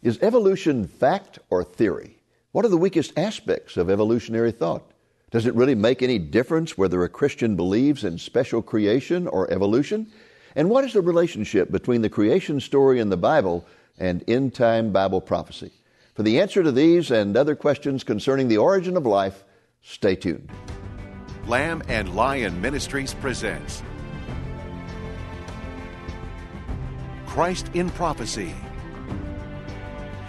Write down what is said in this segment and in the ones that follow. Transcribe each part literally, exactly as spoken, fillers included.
Is evolution fact or theory? What are the weakest aspects of evolutionary thought? Does it really make any difference whether a Christian believes in special creation or evolution? And what is the relationship between the creation story in the Bible and end-time Bible prophecy? For the answer to these and other questions concerning the origin of life, stay tuned. Lamb and Lion Ministries presents Christ in Prophecy,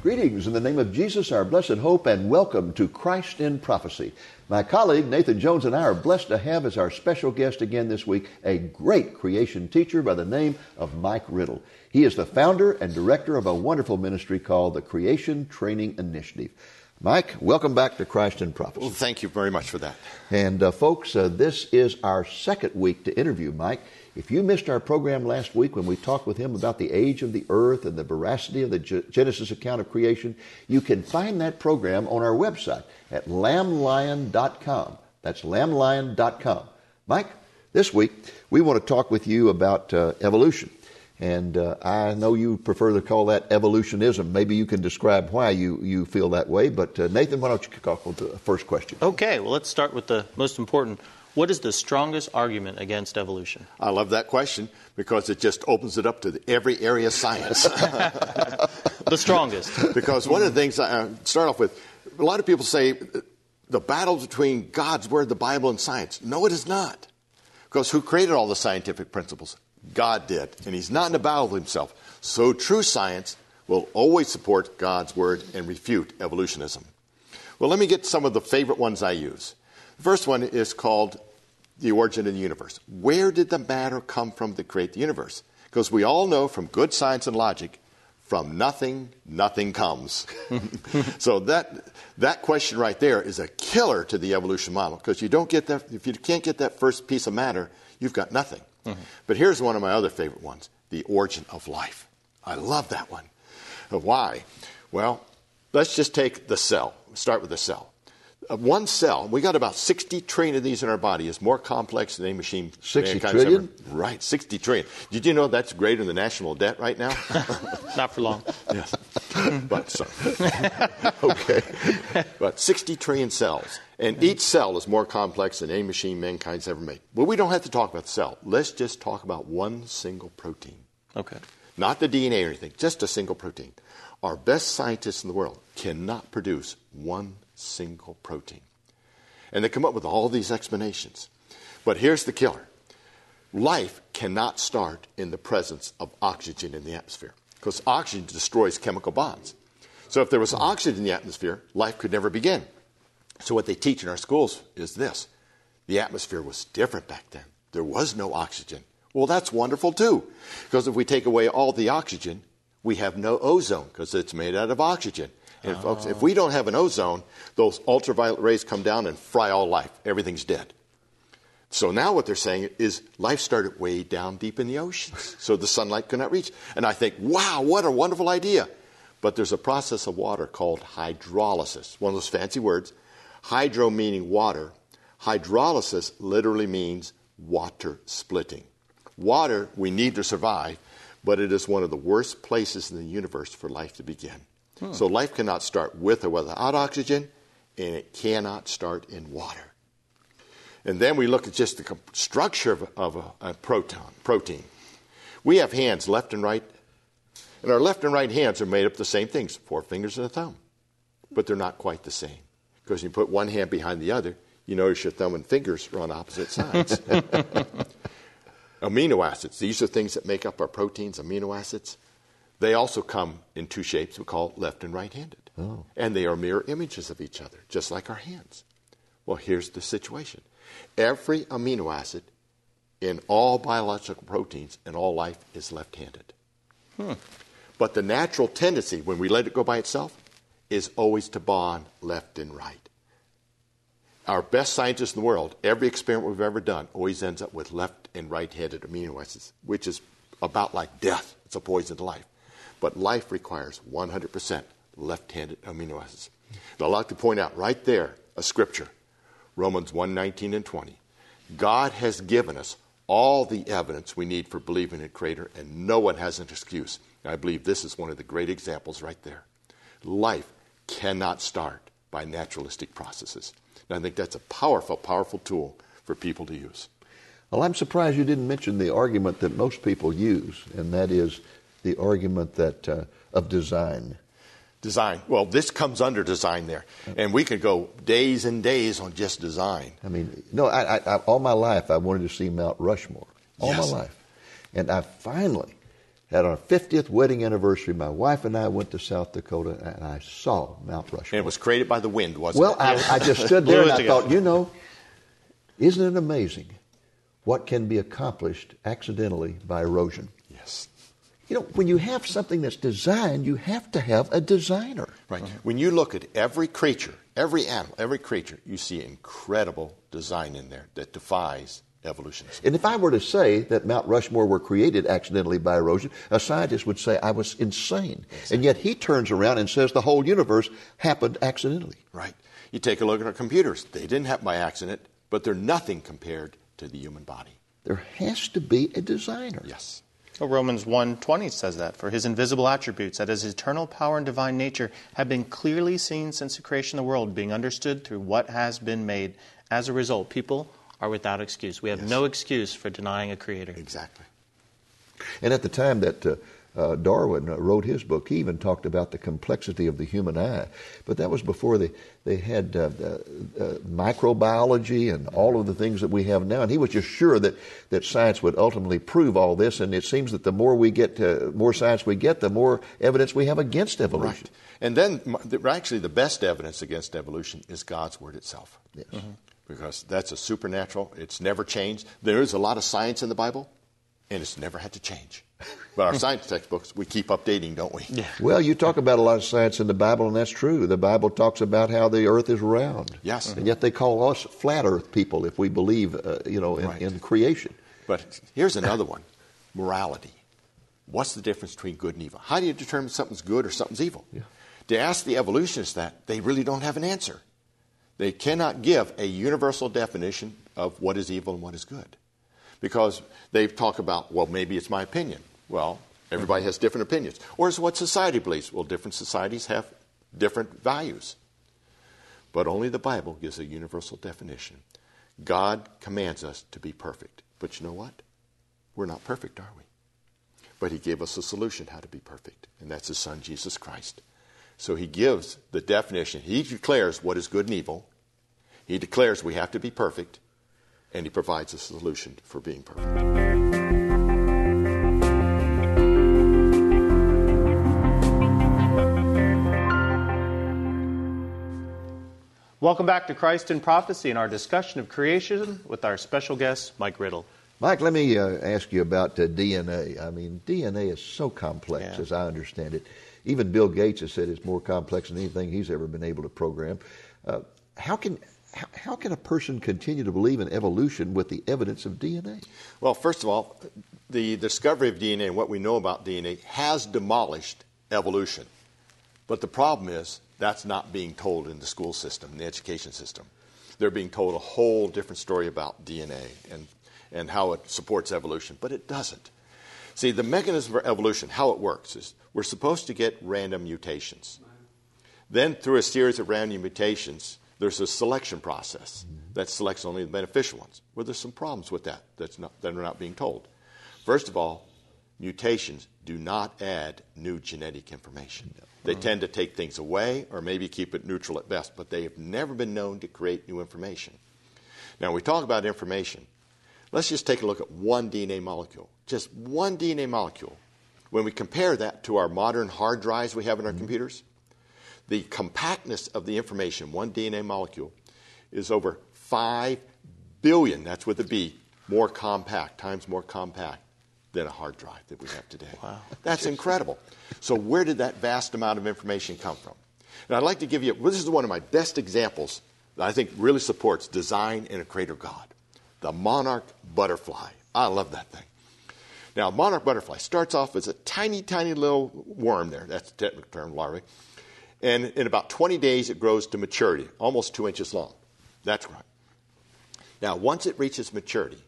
Greetings in the name of Jesus, our blessed hope, and welcome to Christ in Prophecy. My colleague Nathan Jones and I are blessed to have as our special guest again this week a great creation teacher by the name of Mike Riddle. He is the founder and director of a wonderful ministry called the Creation Training Initiative. Mike, welcome back to Christ in Prophecy. Well, thank you very much for that. And uh, folks, uh, this is our second week to interview Mike. If you missed our program last week when we talked with him about the age of the earth and the veracity of the Genesis account of creation, you can find that program on our website at lamb lion dot com. That's lamb lion dot com. Mike, this week we want to talk with you about uh, evolution. And uh, I know you prefer to call that evolutionism. Maybe you can describe why you, you feel that way. But uh, Nathan, why don't you kick off with the first question? Okay, well, let's start with the most important. What is the strongest argument against evolution? I love that question because it just opens it up to the, every area of science. The strongest. Because one of the things I start off with, a lot of people say the battle between God's Word, the Bible, and science. No, it is not. Because who created all the scientific principles? God did, and he's not in a battle with himself. So true science will always support God's Word and refute evolutionism. Well, let me get some of the favorite ones I use. The first one is called the origin of the universe. Where did the matter come from that created the universe? Because we all know from good science and logic, from nothing, nothing comes. So that that question right there is a killer to the evolution model, because you don't get that if you can't get that first piece of matter, you've got nothing. Mm-hmm. But here's one of my other favorite ones, the origin of life. I love that one. Why? Well, let's just take the cell. Start with the cell. Uh, one cell, we got about sixty trillion of these in our body, is more complex than any machine. sixty trillion? Ever. Right, sixty trillion. Did you know that's greater than the national debt right now? Not for long. Yes. But, so. Okay. But sixty trillion cells. And each cell is more complex than any machine mankind's ever made. But we don't have to talk about the cell. Let's just talk about one single protein. Okay. Not the D N A or anything, just a single protein. Our best scientists in the world cannot produce one single protein. And they come up with all these explanations. But here's the killer. Life cannot start in the presence of oxygen in the atmosphere, because oxygen destroys chemical bonds. So if there was oxygen in the atmosphere, life could never begin. So what they teach in our schools is this. The atmosphere was different back then. There was no oxygen. Well, that's wonderful too, because if we take away all the oxygen, we have no ozone, because it's made out of oxygen. And folks, if we don't have an ozone, those ultraviolet rays come down and fry all life. Everything's dead. So now what they're saying is life started way down deep in the oceans, so the sunlight could not reach. And I think, wow, what a wonderful idea. But there's a process of water called hydrolysis, one of those fancy words. Hydro meaning water. Hydrolysis literally means water splitting. Water we need to survive, but it is one of the worst places in the universe for life to begin. Hmm. So life cannot start with or without oxygen, and it cannot start in water. And then we look at just the structure of, of a, a proton, protein. We have hands left and right, and our left and right hands are made up of the same things, four fingers and a thumb. But they're not quite the same, because you put one hand behind the other, you notice your thumb and fingers are on opposite sides. Amino acids, these are things that make up our proteins, amino acids. They also come in two shapes we call left and right-handed. Oh. And they are mirror images of each other, just like our hands. Well, here's the situation. Every amino acid in all biological proteins and all life is left-handed. Hmm. But the natural tendency, when we let it go by itself, is always to bond left and right. Our best scientists in the world, every experiment we've ever done, always ends up with left and right-handed amino acids, which is about like death. It's a poison to life. But life requires one hundred percent left-handed amino acids. Now, I'd like to point out right there a scripture, Romans one nineteen and twenty. God has given us all the evidence we need for believing in Creator, and no one has an excuse. And I believe this is one of the great examples right there. Life cannot start by naturalistic processes. And I think that's a powerful, powerful tool for people to use. Well, I'm surprised you didn't mention the argument that most people use, and that is the argument that uh, of design. Design. Well, this comes under design there, and we could go days and days on just design. I mean, no, I, I, I, all my life I wanted to see Mount Rushmore, all yes. my life. And I finally had our fiftieth wedding anniversary. My wife and I went to South Dakota, and I saw Mount Rushmore. And it was created by the wind, wasn't well, it? Well, I, I just stood there and I thought, you know, isn't it amazing what can be accomplished accidentally by erosion? Yes. You know, when you have something that's designed, you have to have a designer. Right. Uh-huh. When you look at every creature, every animal, every creature, you see incredible design in there that defies evolution. And if I were to say that Mount Rushmore were created accidentally by erosion, a scientist would say I was insane. Exactly. And yet he turns around and says the whole universe happened accidentally. Right. You take a look at our computers. They didn't happen by accident, but they're nothing compared to the human body. There has to be a designer. Yes. Well, Romans one twenty says that, for his invisible attributes, that is, eternal power and divine nature, have been clearly seen since the creation of the world, being understood through what has been made. As a result, people are without excuse. We have yes. no excuse for denying a creator. Exactly. And at the time that uh, uh, Darwin wrote his book, he even talked about the complexity of the human eye. But that was before they, they had uh, uh, uh, microbiology and all of the things that we have now. And he was just sure that, that science would ultimately prove all this. And it seems that the more we get, to, more science we get, the more evidence we have against evolution. Right. And then, actually, the best evidence against evolution is God's Word itself. Yes. Mm-hmm. Because that's a supernatural. It's never changed. There is a lot of science in the Bible, and it's never had to change. But our science textbooks, we keep updating, don't we? Yeah. Well, you talk about a lot of science in the Bible, and that's true. The Bible talks about how the earth is round. Yes. Mm-hmm. And yet they call us flat earth people if we believe uh, you know, in, right. in creation. But here's another one, morality. What's the difference between good and evil? How do you determine something's good or something's evil? Yeah. To ask the evolutionists that, they really don't have an answer. They cannot give a universal definition of what is evil and what is good. Because they talk about, well, maybe it's my opinion. Well, everybody has different opinions. Or it's what society believes. Well, different societies have different values. But only the Bible gives a universal definition. God commands us to be perfect. But you know what? We're not perfect, are we? But He gave us a solution how to be perfect. And that's His Son, Jesus Christ. So He gives the definition. He declares what is good and evil. He declares we have to be perfect. And He provides a solution for being perfect. Welcome back to Christ in Prophecy and our discussion of creation with our special guest, Mike Riddle. Mike, let me uh, ask you about uh, D N A. I mean, D N A is so complex, yeah. as I understand it. Even Bill Gates has said it's more complex than anything he's ever been able to program. Uh, how can how, how can a person continue to believe in evolution with the evidence of D N A? Well, first of all, the discovery of D N A and what we know about D N A has demolished evolution. But the problem is that's not being told in the school system, in the education system. They're being told a whole different story about D N A and, and how it supports evolution, but it doesn't. See, the mechanism for evolution, how it works, is we're supposed to get random mutations. Then through a series of random mutations, there's a selection process that selects only the beneficial ones. Well, there's some problems with that that's not, that are not being told. First of all, mutations do not add new genetic information. They tend to take things away or maybe keep it neutral at best, but they have never been known to create new information. Now, we talk about information. Let's just take a look at one D N A molecule. Just one D N A molecule. When we compare that to our modern hard drives we have in our mm-hmm. computers, the compactness of the information, one D N A molecule, is over five billion, that's with a B, more compact, times more compact than a hard drive that we have today. Wow. That's incredible. So where did that vast amount of information come from? And I'd like to give you, well, this is one of my best examples that I think really supports design and a creator God. The monarch butterfly. I love that thing. Now, monarch butterfly starts off as a tiny, tiny little worm there. That's the technical term, larvae. And in about twenty days, it grows to maturity, almost two inches long. That's right. Now, once it reaches maturity,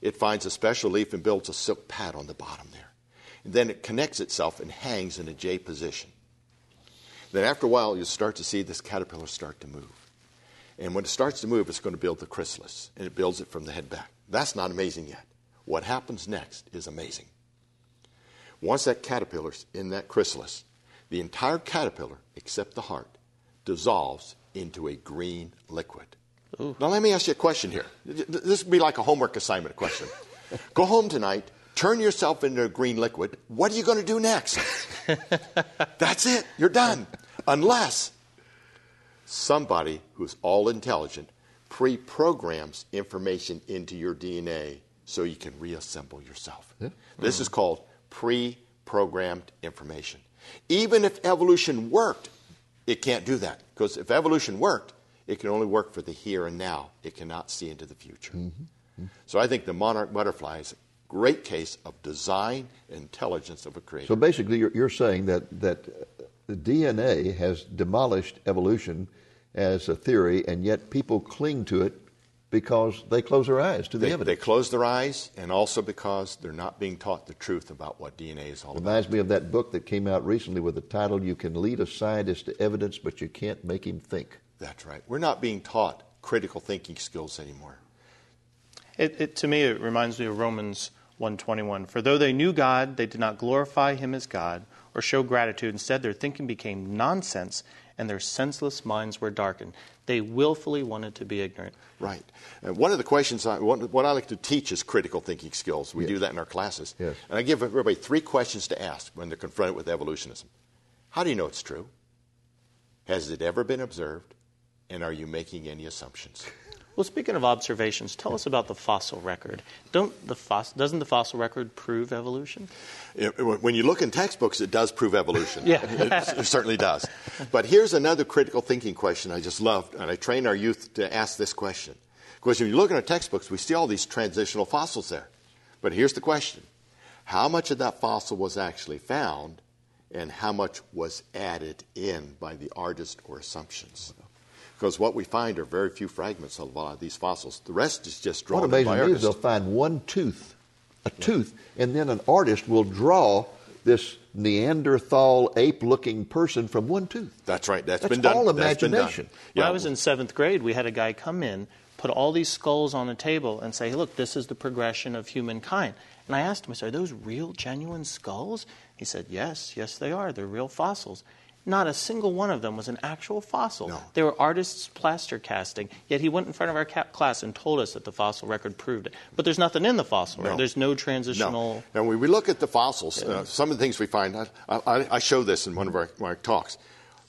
it finds a special leaf and builds a silk pad on the bottom there. And then it connects itself and hangs in a J position. Then after a while, you start to see this caterpillar start to move. And when it starts to move, it's going to build the chrysalis, and it builds it from the head back. That's not amazing yet. What happens next is amazing. Once that caterpillar's in that chrysalis, the entire caterpillar, except the heart, dissolves into a green liquid. Ooh. Now, let me ask you a question here. This would be like a homework assignment question. Go home tonight, turn yourself into a green liquid. What are you going to do next? That's it. You're done. Unless somebody who's all intelligent pre-programs information into your D N A so you can reassemble yourself. Yeah. This mm. is called pre-programmed information. Even if evolution worked, it can't do that. Because if evolution worked, it can only work for the here and now. It cannot see into the future. Mm-hmm. Mm-hmm. So I think the monarch butterfly is a great case of design intelligence of a creator. So basically you're, you're saying that, that the D N A has demolished evolution as a theory, and yet people cling to it because they close their eyes to the they, evidence. They close their eyes, and also because they're not being taught the truth about what D N A is all about. Reminds me of that book that came out recently with the title, You Can Lead a Scientist to Evidence, But You Can't Make Him Think. That's right. We're not being taught critical thinking skills anymore. It, it, to me, it reminds me of Romans one twenty-one. For though they knew God, they did not glorify Him as God or show gratitude. Instead, their thinking became nonsense, and their senseless minds were darkened. They willfully wanted to be ignorant. Right. And one of the questions, I, one, what I like to teach is critical thinking skills. We yes. do that in our classes. Yes. And I give everybody three questions to ask when they're confronted with evolutionism. How do you know it's true? Has it ever been observed? And are you making any assumptions? Well, speaking of observations, tell us about the fossil record. Don't the fos- doesn't the fossil record prove evolution? It, when you look in textbooks, it does prove evolution. Yeah. it, it certainly does. But here's another critical thinking question I just loved, and I train our youth to ask this question. Because when you look in our textbooks, we see all these transitional fossils there. But here's the question. How much of that fossil was actually found, and how much was added in by the artist or assumptions? Because what we find are very few fragments of a lot of these fossils. The rest is just drawn by artists. What amazing is they'll find one tooth, a yeah. tooth, and then an artist will draw this Neanderthal ape-looking person from one tooth. That's right. That's, That's been done. That's all imagination. When yeah. I was in seventh grade, we had a guy come in, put all these skulls on a table and say, hey, look, this is the progression of humankind. And I asked him, I said, are those real, genuine skulls? He said, yes, yes, they are. They're real fossils. Not a single one of them was an actual fossil. No. They were artists' plaster casting, yet he went in front of our ca- class and told us that the fossil record proved it. But there's nothing in the fossil record. No. There's no transitional... No. Now, when we look at the fossils, uh, some of the things we find... I, I, I show this in one of our, our talks.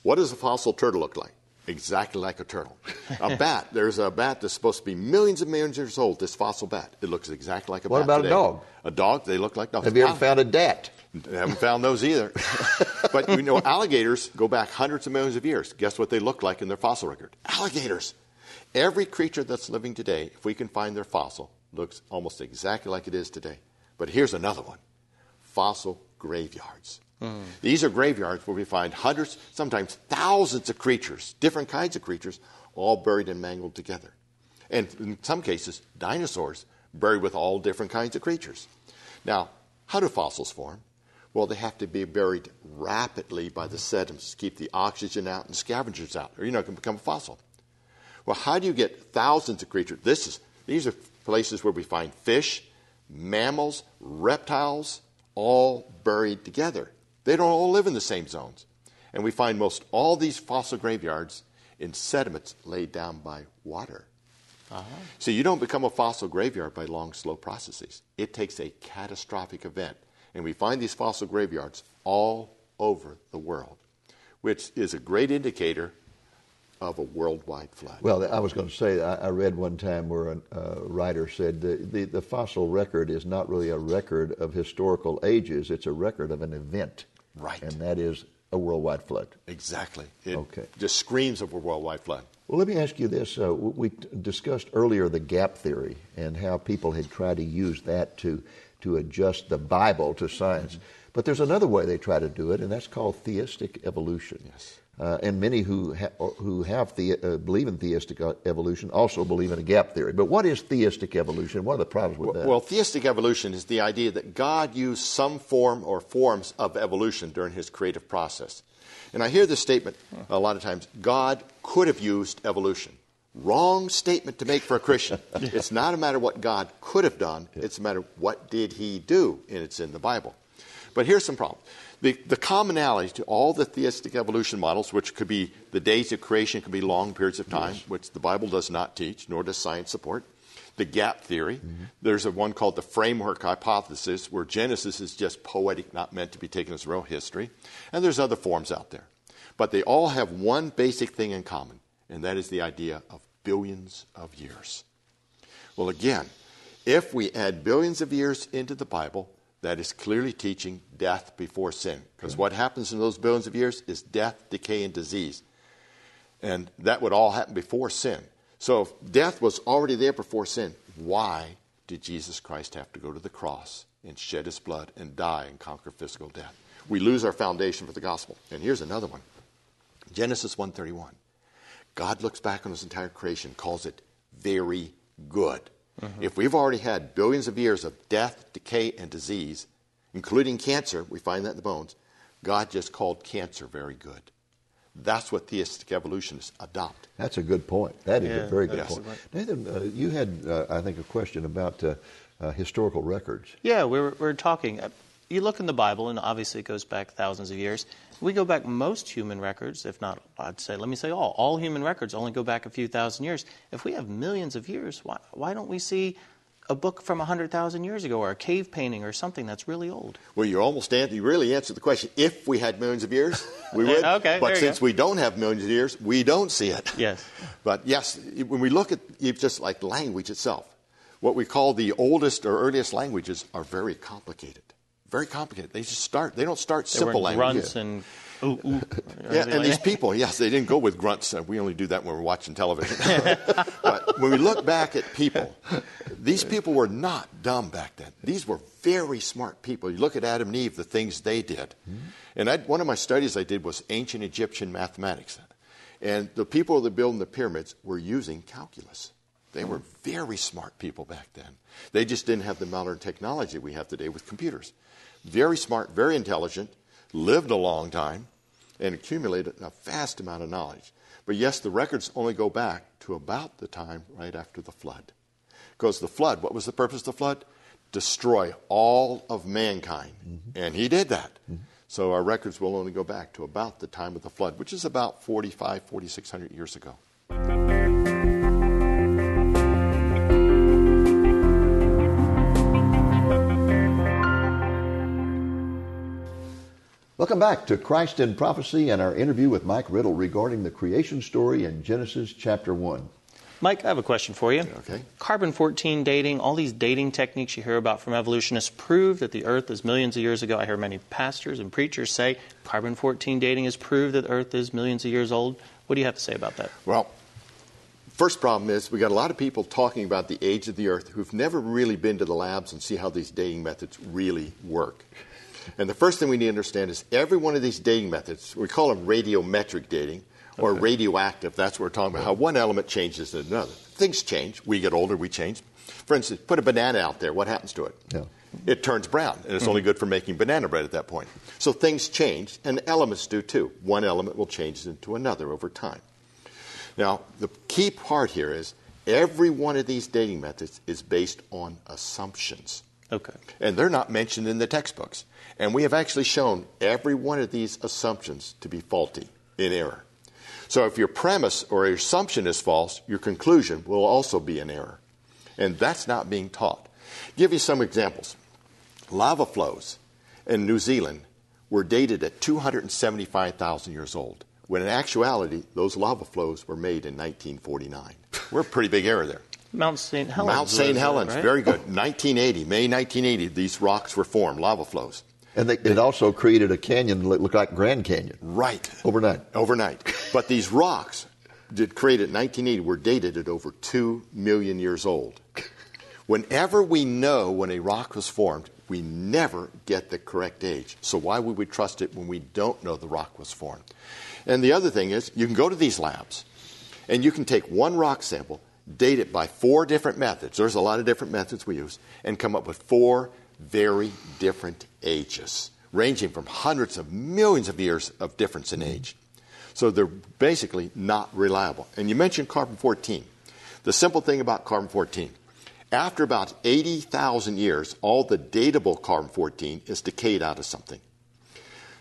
What does a fossil turtle look like? Exactly like a turtle. A bat. There's a bat that's supposed to be millions and millions of years old, this fossil bat. It looks exactly like a what bat What about today. a dog? A dog, they look like dogs. Have you ever found a dat? I haven't found those either. But you know, alligators go back hundreds of millions of years. Guess what they look like in their fossil record? Alligators. Every creature that's living today, if we can find their fossil, looks almost exactly like it is today. But here's another one. Fossil graveyards. Mm. These are graveyards where we find hundreds, sometimes thousands of creatures, different kinds of creatures, all buried and mangled together. And in some cases, dinosaurs buried with all different kinds of creatures. Now, how do fossils form? Well, they have to be buried rapidly by the sediments to keep the oxygen out and scavengers out, or you're not going to become a fossil. Well, how do you get thousands of creatures? This is, these are places where we find fish, mammals, reptiles, all buried together. They don't all live in the same zones. And we find most all these fossil graveyards in sediments laid down by water. Uh-huh. So you don't become a fossil graveyard by long, slow processes. It takes a catastrophic event. And we find these fossil graveyards all over the world, which is a great indicator of a worldwide flood. Well, I was going to say, I read one time where a uh, writer said the, the, the fossil record is not really a record of historical ages. It's a record of an event. Right. And that is a worldwide flood. Exactly. It okay. just screams of a worldwide flood. Well, let me ask you this. Uh, we t- discussed earlier the gap theory and how people had tried to use that to... to adjust the Bible to science. Mm-hmm. But there's another way they try to do it, and that's called theistic evolution. Yes. Uh, and many who ha- who have the, uh, believe in theistic evolution also believe in a gap theory. But what is theistic evolution? What are the problems with well, that? Well, theistic evolution is the idea that God used some form or forms of evolution during his creative process. And I hear this statement a lot of times, God could have used evolution. Wrong statement to make for a Christian. Yeah. It's not a matter of what God could have done. Yeah. It's a matter of what did he do, and it's in the Bible. But here's some problems. The, the commonality to all the theistic evolution models, which could be the days of creation, could be long periods of time, yes. which the Bible does not teach, nor does science support. The gap theory. Mm-hmm. There's a one called the framework hypothesis, where Genesis is just poetic, not meant to be taken as real history. And there's other forms out there. But they all have one basic thing in common, and that is the idea of billions of years. Well, again, if we add billions of years into the Bible, that is clearly teaching death before sin. Because what happens in those billions of years is death, decay, and disease. And that would all happen before sin. So if death was already there before sin, why did Jesus Christ have to go to the cross and shed his blood and die and conquer physical death? We lose our foundation for the gospel. And here's another one. Genesis one thirty-one. God looks back on his entire creation, calls it very good. Mm-hmm. If we've already had billions of years of death, decay, and disease, including cancer, we find that in the bones, God just called cancer very good. That's what theistic evolutionists adopt. That's a good point. That is yeah, a very good point. Right. Nathan, uh, you had, uh, I think, a question about uh, uh, historical records. Yeah, we were, we were talking. You look in the Bible, and obviously it goes back thousands of years. We go back most human records, if not, I'd say, let me say all. All human records only go back a few thousand years. If we have millions of years, why, why don't we see a book from one hundred thousand years ago or a cave painting or something that's really old? Well, you almost answer, you really answered the question. If we had millions of years, we would. Okay, but since go. we don't have millions of years, we don't see it. Yes. But yes, when we look at it's just like language itself, what we call the oldest or earliest languages are very complicated. Very complicated. They just start. They don't start they simple languages. Grunts and ooh, ooh. Yeah, and these people, yes, they didn't go with grunts. We only do that when we're watching television. But when we look back at people, these people were not dumb back then. These were very smart people. You look at Adam and Eve, the things they did. Mm-hmm. And I'd, one of my studies I did was ancient Egyptian mathematics. And the people that were building the pyramids were using calculus. They were very smart people back then. They just didn't have the modern technology we have today with computers. Very smart, very intelligent, lived a long time, and accumulated a vast amount of knowledge. But yes, the records only go back to about the time right after the flood. Because the flood, what was the purpose of the flood? Destroy all of mankind. Mm-hmm. And he did that. Mm-hmm. So our records will only go back to about the time of the flood, which is about forty-five, forty-six hundred years ago. Welcome back to Christ in Prophecy and our interview with Mike Riddle regarding the creation story in Genesis chapter one. Mike, I have a question for you. Okay. Carbon fourteen dating, all these dating techniques you hear about from evolutionists prove that the Earth is millions of years ago. I hear many pastors and preachers say carbon fourteen dating has proved that the Earth is millions of years old. What do you have to say about that? Well, first problem is we got a lot of people talking about the age of the Earth who've never really been to the labs and see how these dating methods really work. And the first thing we need to understand is every one of these dating methods, we call them radiometric dating or okay. radioactive. That's what we're talking about, how one element changes to another. Things change. We get older, we change. For instance, put a banana out there. What happens to it? Yeah. It turns brown, and it's mm-hmm. only good for making banana bread at that point. So things change, and elements do too. One element will change into another over time. Now, the key part here is every one of these dating methods is based on assumptions. Okay. And they're not mentioned in the textbooks. And we have actually shown every one of these assumptions to be faulty, in error. So if your premise or your assumption is false, your conclusion will also be in error. And that's not being taught. Give you some examples. Lava flows in New Zealand were dated at two hundred seventy-five thousand years old, when in actuality, those lava flows were made in nineteen forty-nine. We're a pretty big error there. Mount Saint Helens. Mount Saint Helens, right? Very good. nineteen eighty, May nineteen eighty, these rocks were formed, lava flows. And they, it also created a canyon that looked like Grand Canyon. Right. Overnight. Overnight. But these rocks did created in nineteen eighty were dated at over two million years old. Whenever we know when a rock was formed, we never get the correct age. So why would we trust it when we don't know the rock was formed? And the other thing is, you can go to these labs, and you can take one rock sample, date it by four different methods. There's a lot of different methods we use, and come up with four very different ages, ranging from hundreds of millions of years of difference in age. So they're basically not reliable. And you mentioned carbon fourteen. The simple thing about carbon fourteen, after about eighty thousand years, all the datable carbon fourteen is decayed out of something.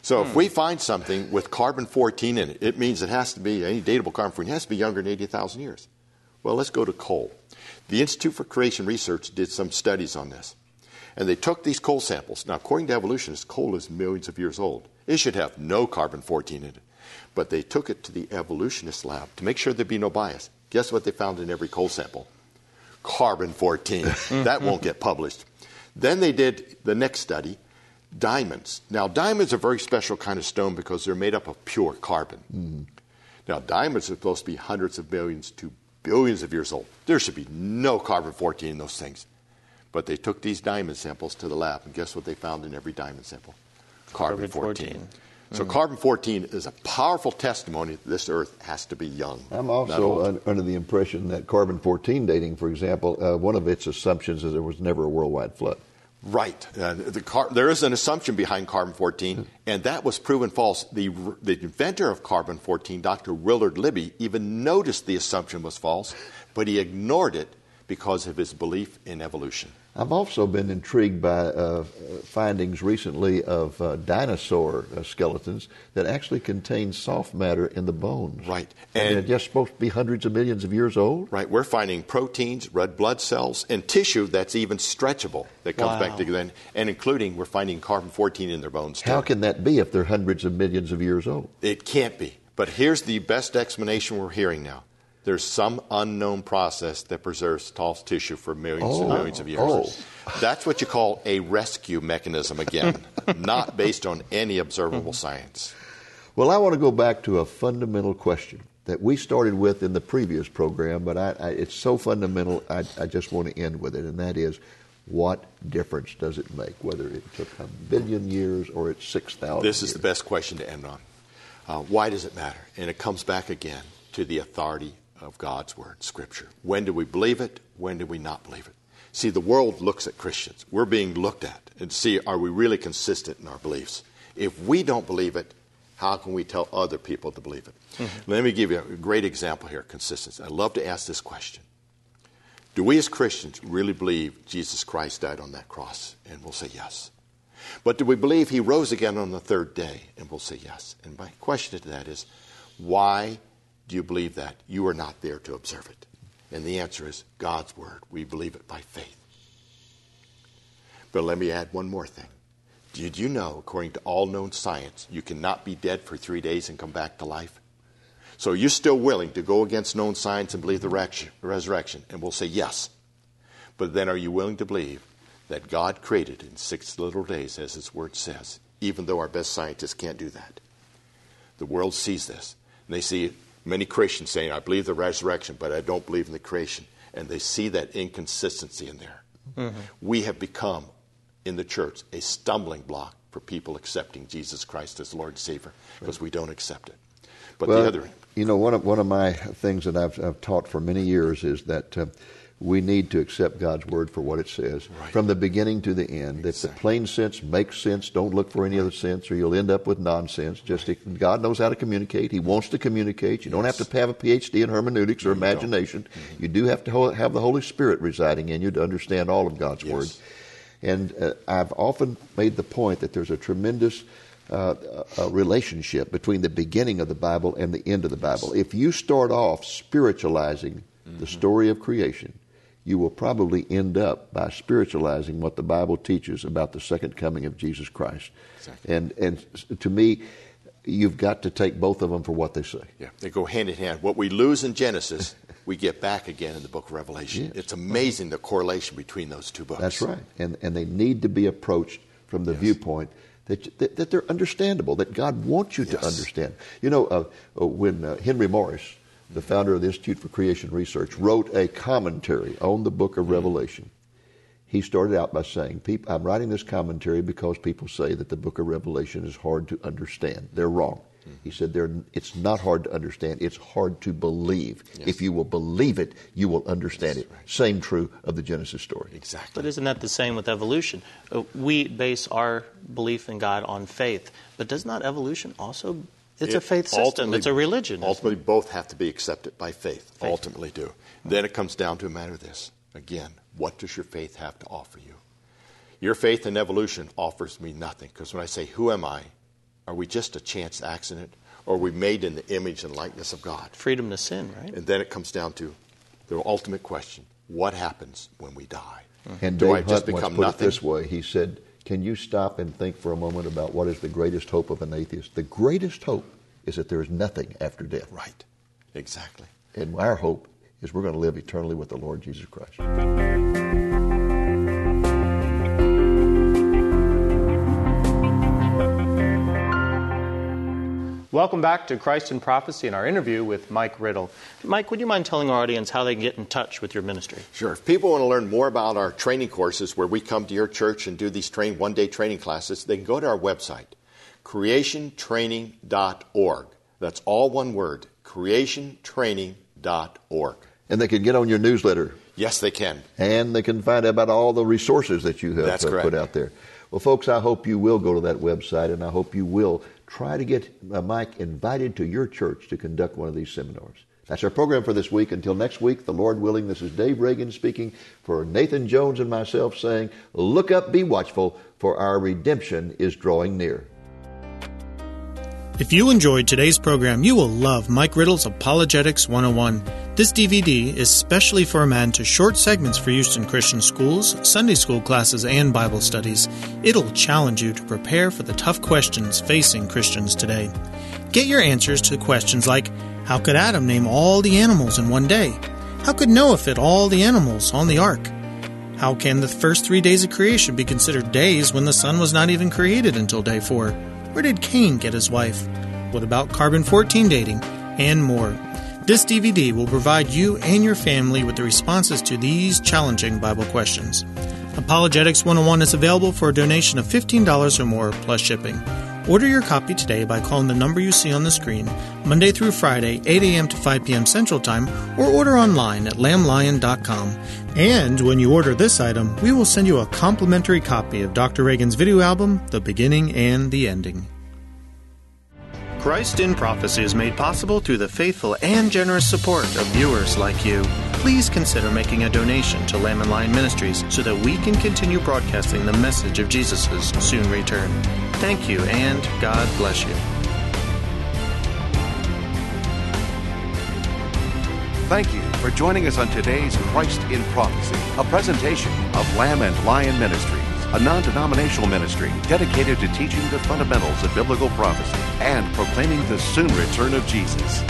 So hmm. if we find something with carbon fourteen in it, it means it has to be, any datable carbon fourteen has to be younger than eighty thousand years. Well, let's go to coal. The Institute for Creation Research did some studies on this. And they took these coal samples. Now, according to evolutionists, coal is millions of years old. It should have no carbon fourteen in it. But they took it to the evolutionist lab to make sure there'd be no bias. Guess what they found in every coal sample? carbon fourteen. That won't get published. Then they did the next study, diamonds. Now, diamonds are a very special kind of stone because they're made up of pure carbon. Mm. Now, diamonds are supposed to be hundreds of millions to billions of years old. There should be no carbon fourteen in those things. But they took these diamond samples to the lab, and guess what they found in every diamond sample? carbon fourteen. So carbon fourteen is a powerful testimony that this Earth has to be young. I'm also un- under the impression that carbon fourteen dating, for example, uh, one of its assumptions is there was never a worldwide flood. Right. Uh, the car- there is an assumption behind carbon fourteen, and that was proven false. The, the inventor of carbon fourteen, Doctor Willard Libby, even noticed the assumption was false, but he ignored it because of his belief in evolution. I've also been intrigued by uh, findings recently of uh, dinosaur uh, skeletons that actually contain soft matter in the bones. Right. And, and they're just supposed to be hundreds of millions of years old? Right. We're finding proteins, red blood cells, and tissue that's even stretchable that comes wow. back together. And, and including, we're finding carbon fourteen in their bones, too. How can that be if they're hundreds of millions of years old? It can't be. But here's the best explanation we're hearing now. There's some unknown process that preserves tall tissue for millions oh, and millions of years. Oh. That's what you call a rescue mechanism, again, not based on any observable science. Well, I want to go back to a fundamental question that we started with in the previous program, but I, I, it's so fundamental, I, I just want to end with it, and that is, what difference does it make, whether it took a billion years or it's six thousand years? This is the best question to end on. Uh, why does it matter? And it comes back again to the authority of God's Word, Scripture. When do we believe it? When do we not believe it? See, the world looks at Christians. We're being looked at and see, are we really consistent in our beliefs? If we don't believe it, how can we tell other people to believe it? Mm-hmm. Let me give you a great example here, consistency. I love to ask this question. Do we as Christians really believe Jesus Christ died on that cross? And we'll say yes. But do we believe He rose again on the third day? And we'll say yes. And my question to that is, why do you believe that? You are not there to observe it. And the answer is God's Word. We believe it by faith. But let me add one more thing. Did you know, according to all known science, you cannot be dead for three days and come back to life? So you're still willing to go against known science and believe the re- resurrection, and we'll say yes. But then are you willing to believe that God created in six little days, as His Word says, even though our best scientists can't do that? The world sees this, and they see many Christians saying, I believe the resurrection, but I don't believe in the creation. And they see that inconsistency in there. Mm-hmm. We have become, in the church, a stumbling block for people accepting Jesus Christ as Lord and Savior, because right. we don't accept it. But well, the other... You know, one of, one of my things that I've, I've taught for many years is that uh, we need to accept God's Word for what it says, right. from the beginning to the end. Exactly. If the plain sense makes sense, don't look for any right. other sense, or you'll end up with nonsense. Just right. God knows how to communicate. He wants to communicate. You yes. don't have to have a P H D in hermeneutics or you imagination. Mm-hmm. You do have to have the Holy Spirit residing in you to understand all of God's yes. Word. And uh, I've often made the point that there's a tremendous... Uh, a relationship between the beginning of the Bible and the end of the Bible. Yes. If you start off spiritualizing mm-hmm. the story of creation, you will probably end up by spiritualizing what the Bible teaches about the second coming of Jesus Christ. Exactly. And and to me, you've got to take both of them for what they say. Yeah, they go hand in hand. What we lose in Genesis, we get back again in the book of Revelation. Yes. It's amazing the correlation between those two books. That's right. And and they need to be approached from the yes. viewpoint That, that they're understandable, that God wants you yes. to understand. You know, uh, when uh, Henry Morris, the founder of the Institute for Creation Research, wrote a commentary on the book of mm-hmm. Revelation, He started out by saying, I'm writing this commentary because people say that the book of Revelation is hard to understand. They're wrong. Mm-hmm. He said, it's not hard to understand. It's hard to believe. Yes. If you will believe it, you will understand That's it. Right. Same true of the Genesis story. Exactly. But isn't that the same with evolution? We base our belief in God on faith. But does not evolution also... It's it a faith system. It's a religion. Ultimately, both have to be accepted by faith. faith. Ultimately do. Mm-hmm. Then it comes down to a matter of this. Again, what does your faith have to offer you? Your faith in evolution offers me nothing. Because when I say, who am I? Are we just a chance accident? Or are we made in the image and likeness of God? Freedom to sin, right? And then it comes down to the ultimate question. What happens when we die? Mm-hmm. And do Dave I just Hunt become put nothing? It this way. He said... Can you stop and think for a moment about what is the greatest hope of an atheist? The greatest hope is that there is nothing after death. Right. Exactly. And our hope is we're going to live eternally with the Lord Jesus Christ. Welcome back to Christ in Prophecy and our interview with Mike Riddle. Mike, would you mind telling our audience how they can get in touch with your ministry? Sure. If people want to learn more about our training courses where we come to your church and do these train, one-day training classes, they can go to our website, creation training dot org. That's all one word, creation training dot org. And they can get on your newsletter. Yes, they can. And they can find out about all the resources that you have That's put correct. Out there. Well, folks, I hope you will go to that website, and I hope you will try to get uh, Mike invited to your church to conduct one of these seminars. That's our program for this week. Until next week, the Lord willing, this is Dave Reagan speaking for Nathan Jones and myself saying, look up, be watchful, for our redemption is drawing near. If you enjoyed today's program, you will love Mike Riddle's Apologetics one oh one. This D V D is specially for a man to short segments for use in Christian schools, Sunday school classes, and Bible studies. It'll challenge you to prepare for the tough questions facing Christians today. Get your answers to questions like, how could Adam name all the animals in one day? How could Noah fit all the animals on the ark? How can the first three days of creation be considered days when the sun was not even created until day four? Where did Cain get his wife? What about carbon fourteen dating? And more. This D V D will provide you and your family with the responses to these challenging Bible questions. Apologetics one oh one is available for a donation of fifteen dollars or more plus shipping. Order your copy today by calling the number you see on the screen, Monday through Friday, eight a.m. to five p.m. Central Time, or order online at lamb lion dot com. And when you order this item, we will send you a complimentary copy of Doctor Reagan's video album, The Beginning and the Ending. Christ in Prophecy is made possible through the faithful and generous support of viewers like you. Please consider making a donation to Lamb and Lion Ministries so that we can continue broadcasting the message of Jesus' soon return. Thank you, and God bless you. Thank you for joining us on today's Christ in Prophecy, a presentation of Lamb and Lion Ministries, a non-denominational ministry dedicated to teaching the fundamentals of biblical prophecy and proclaiming the soon return of Jesus.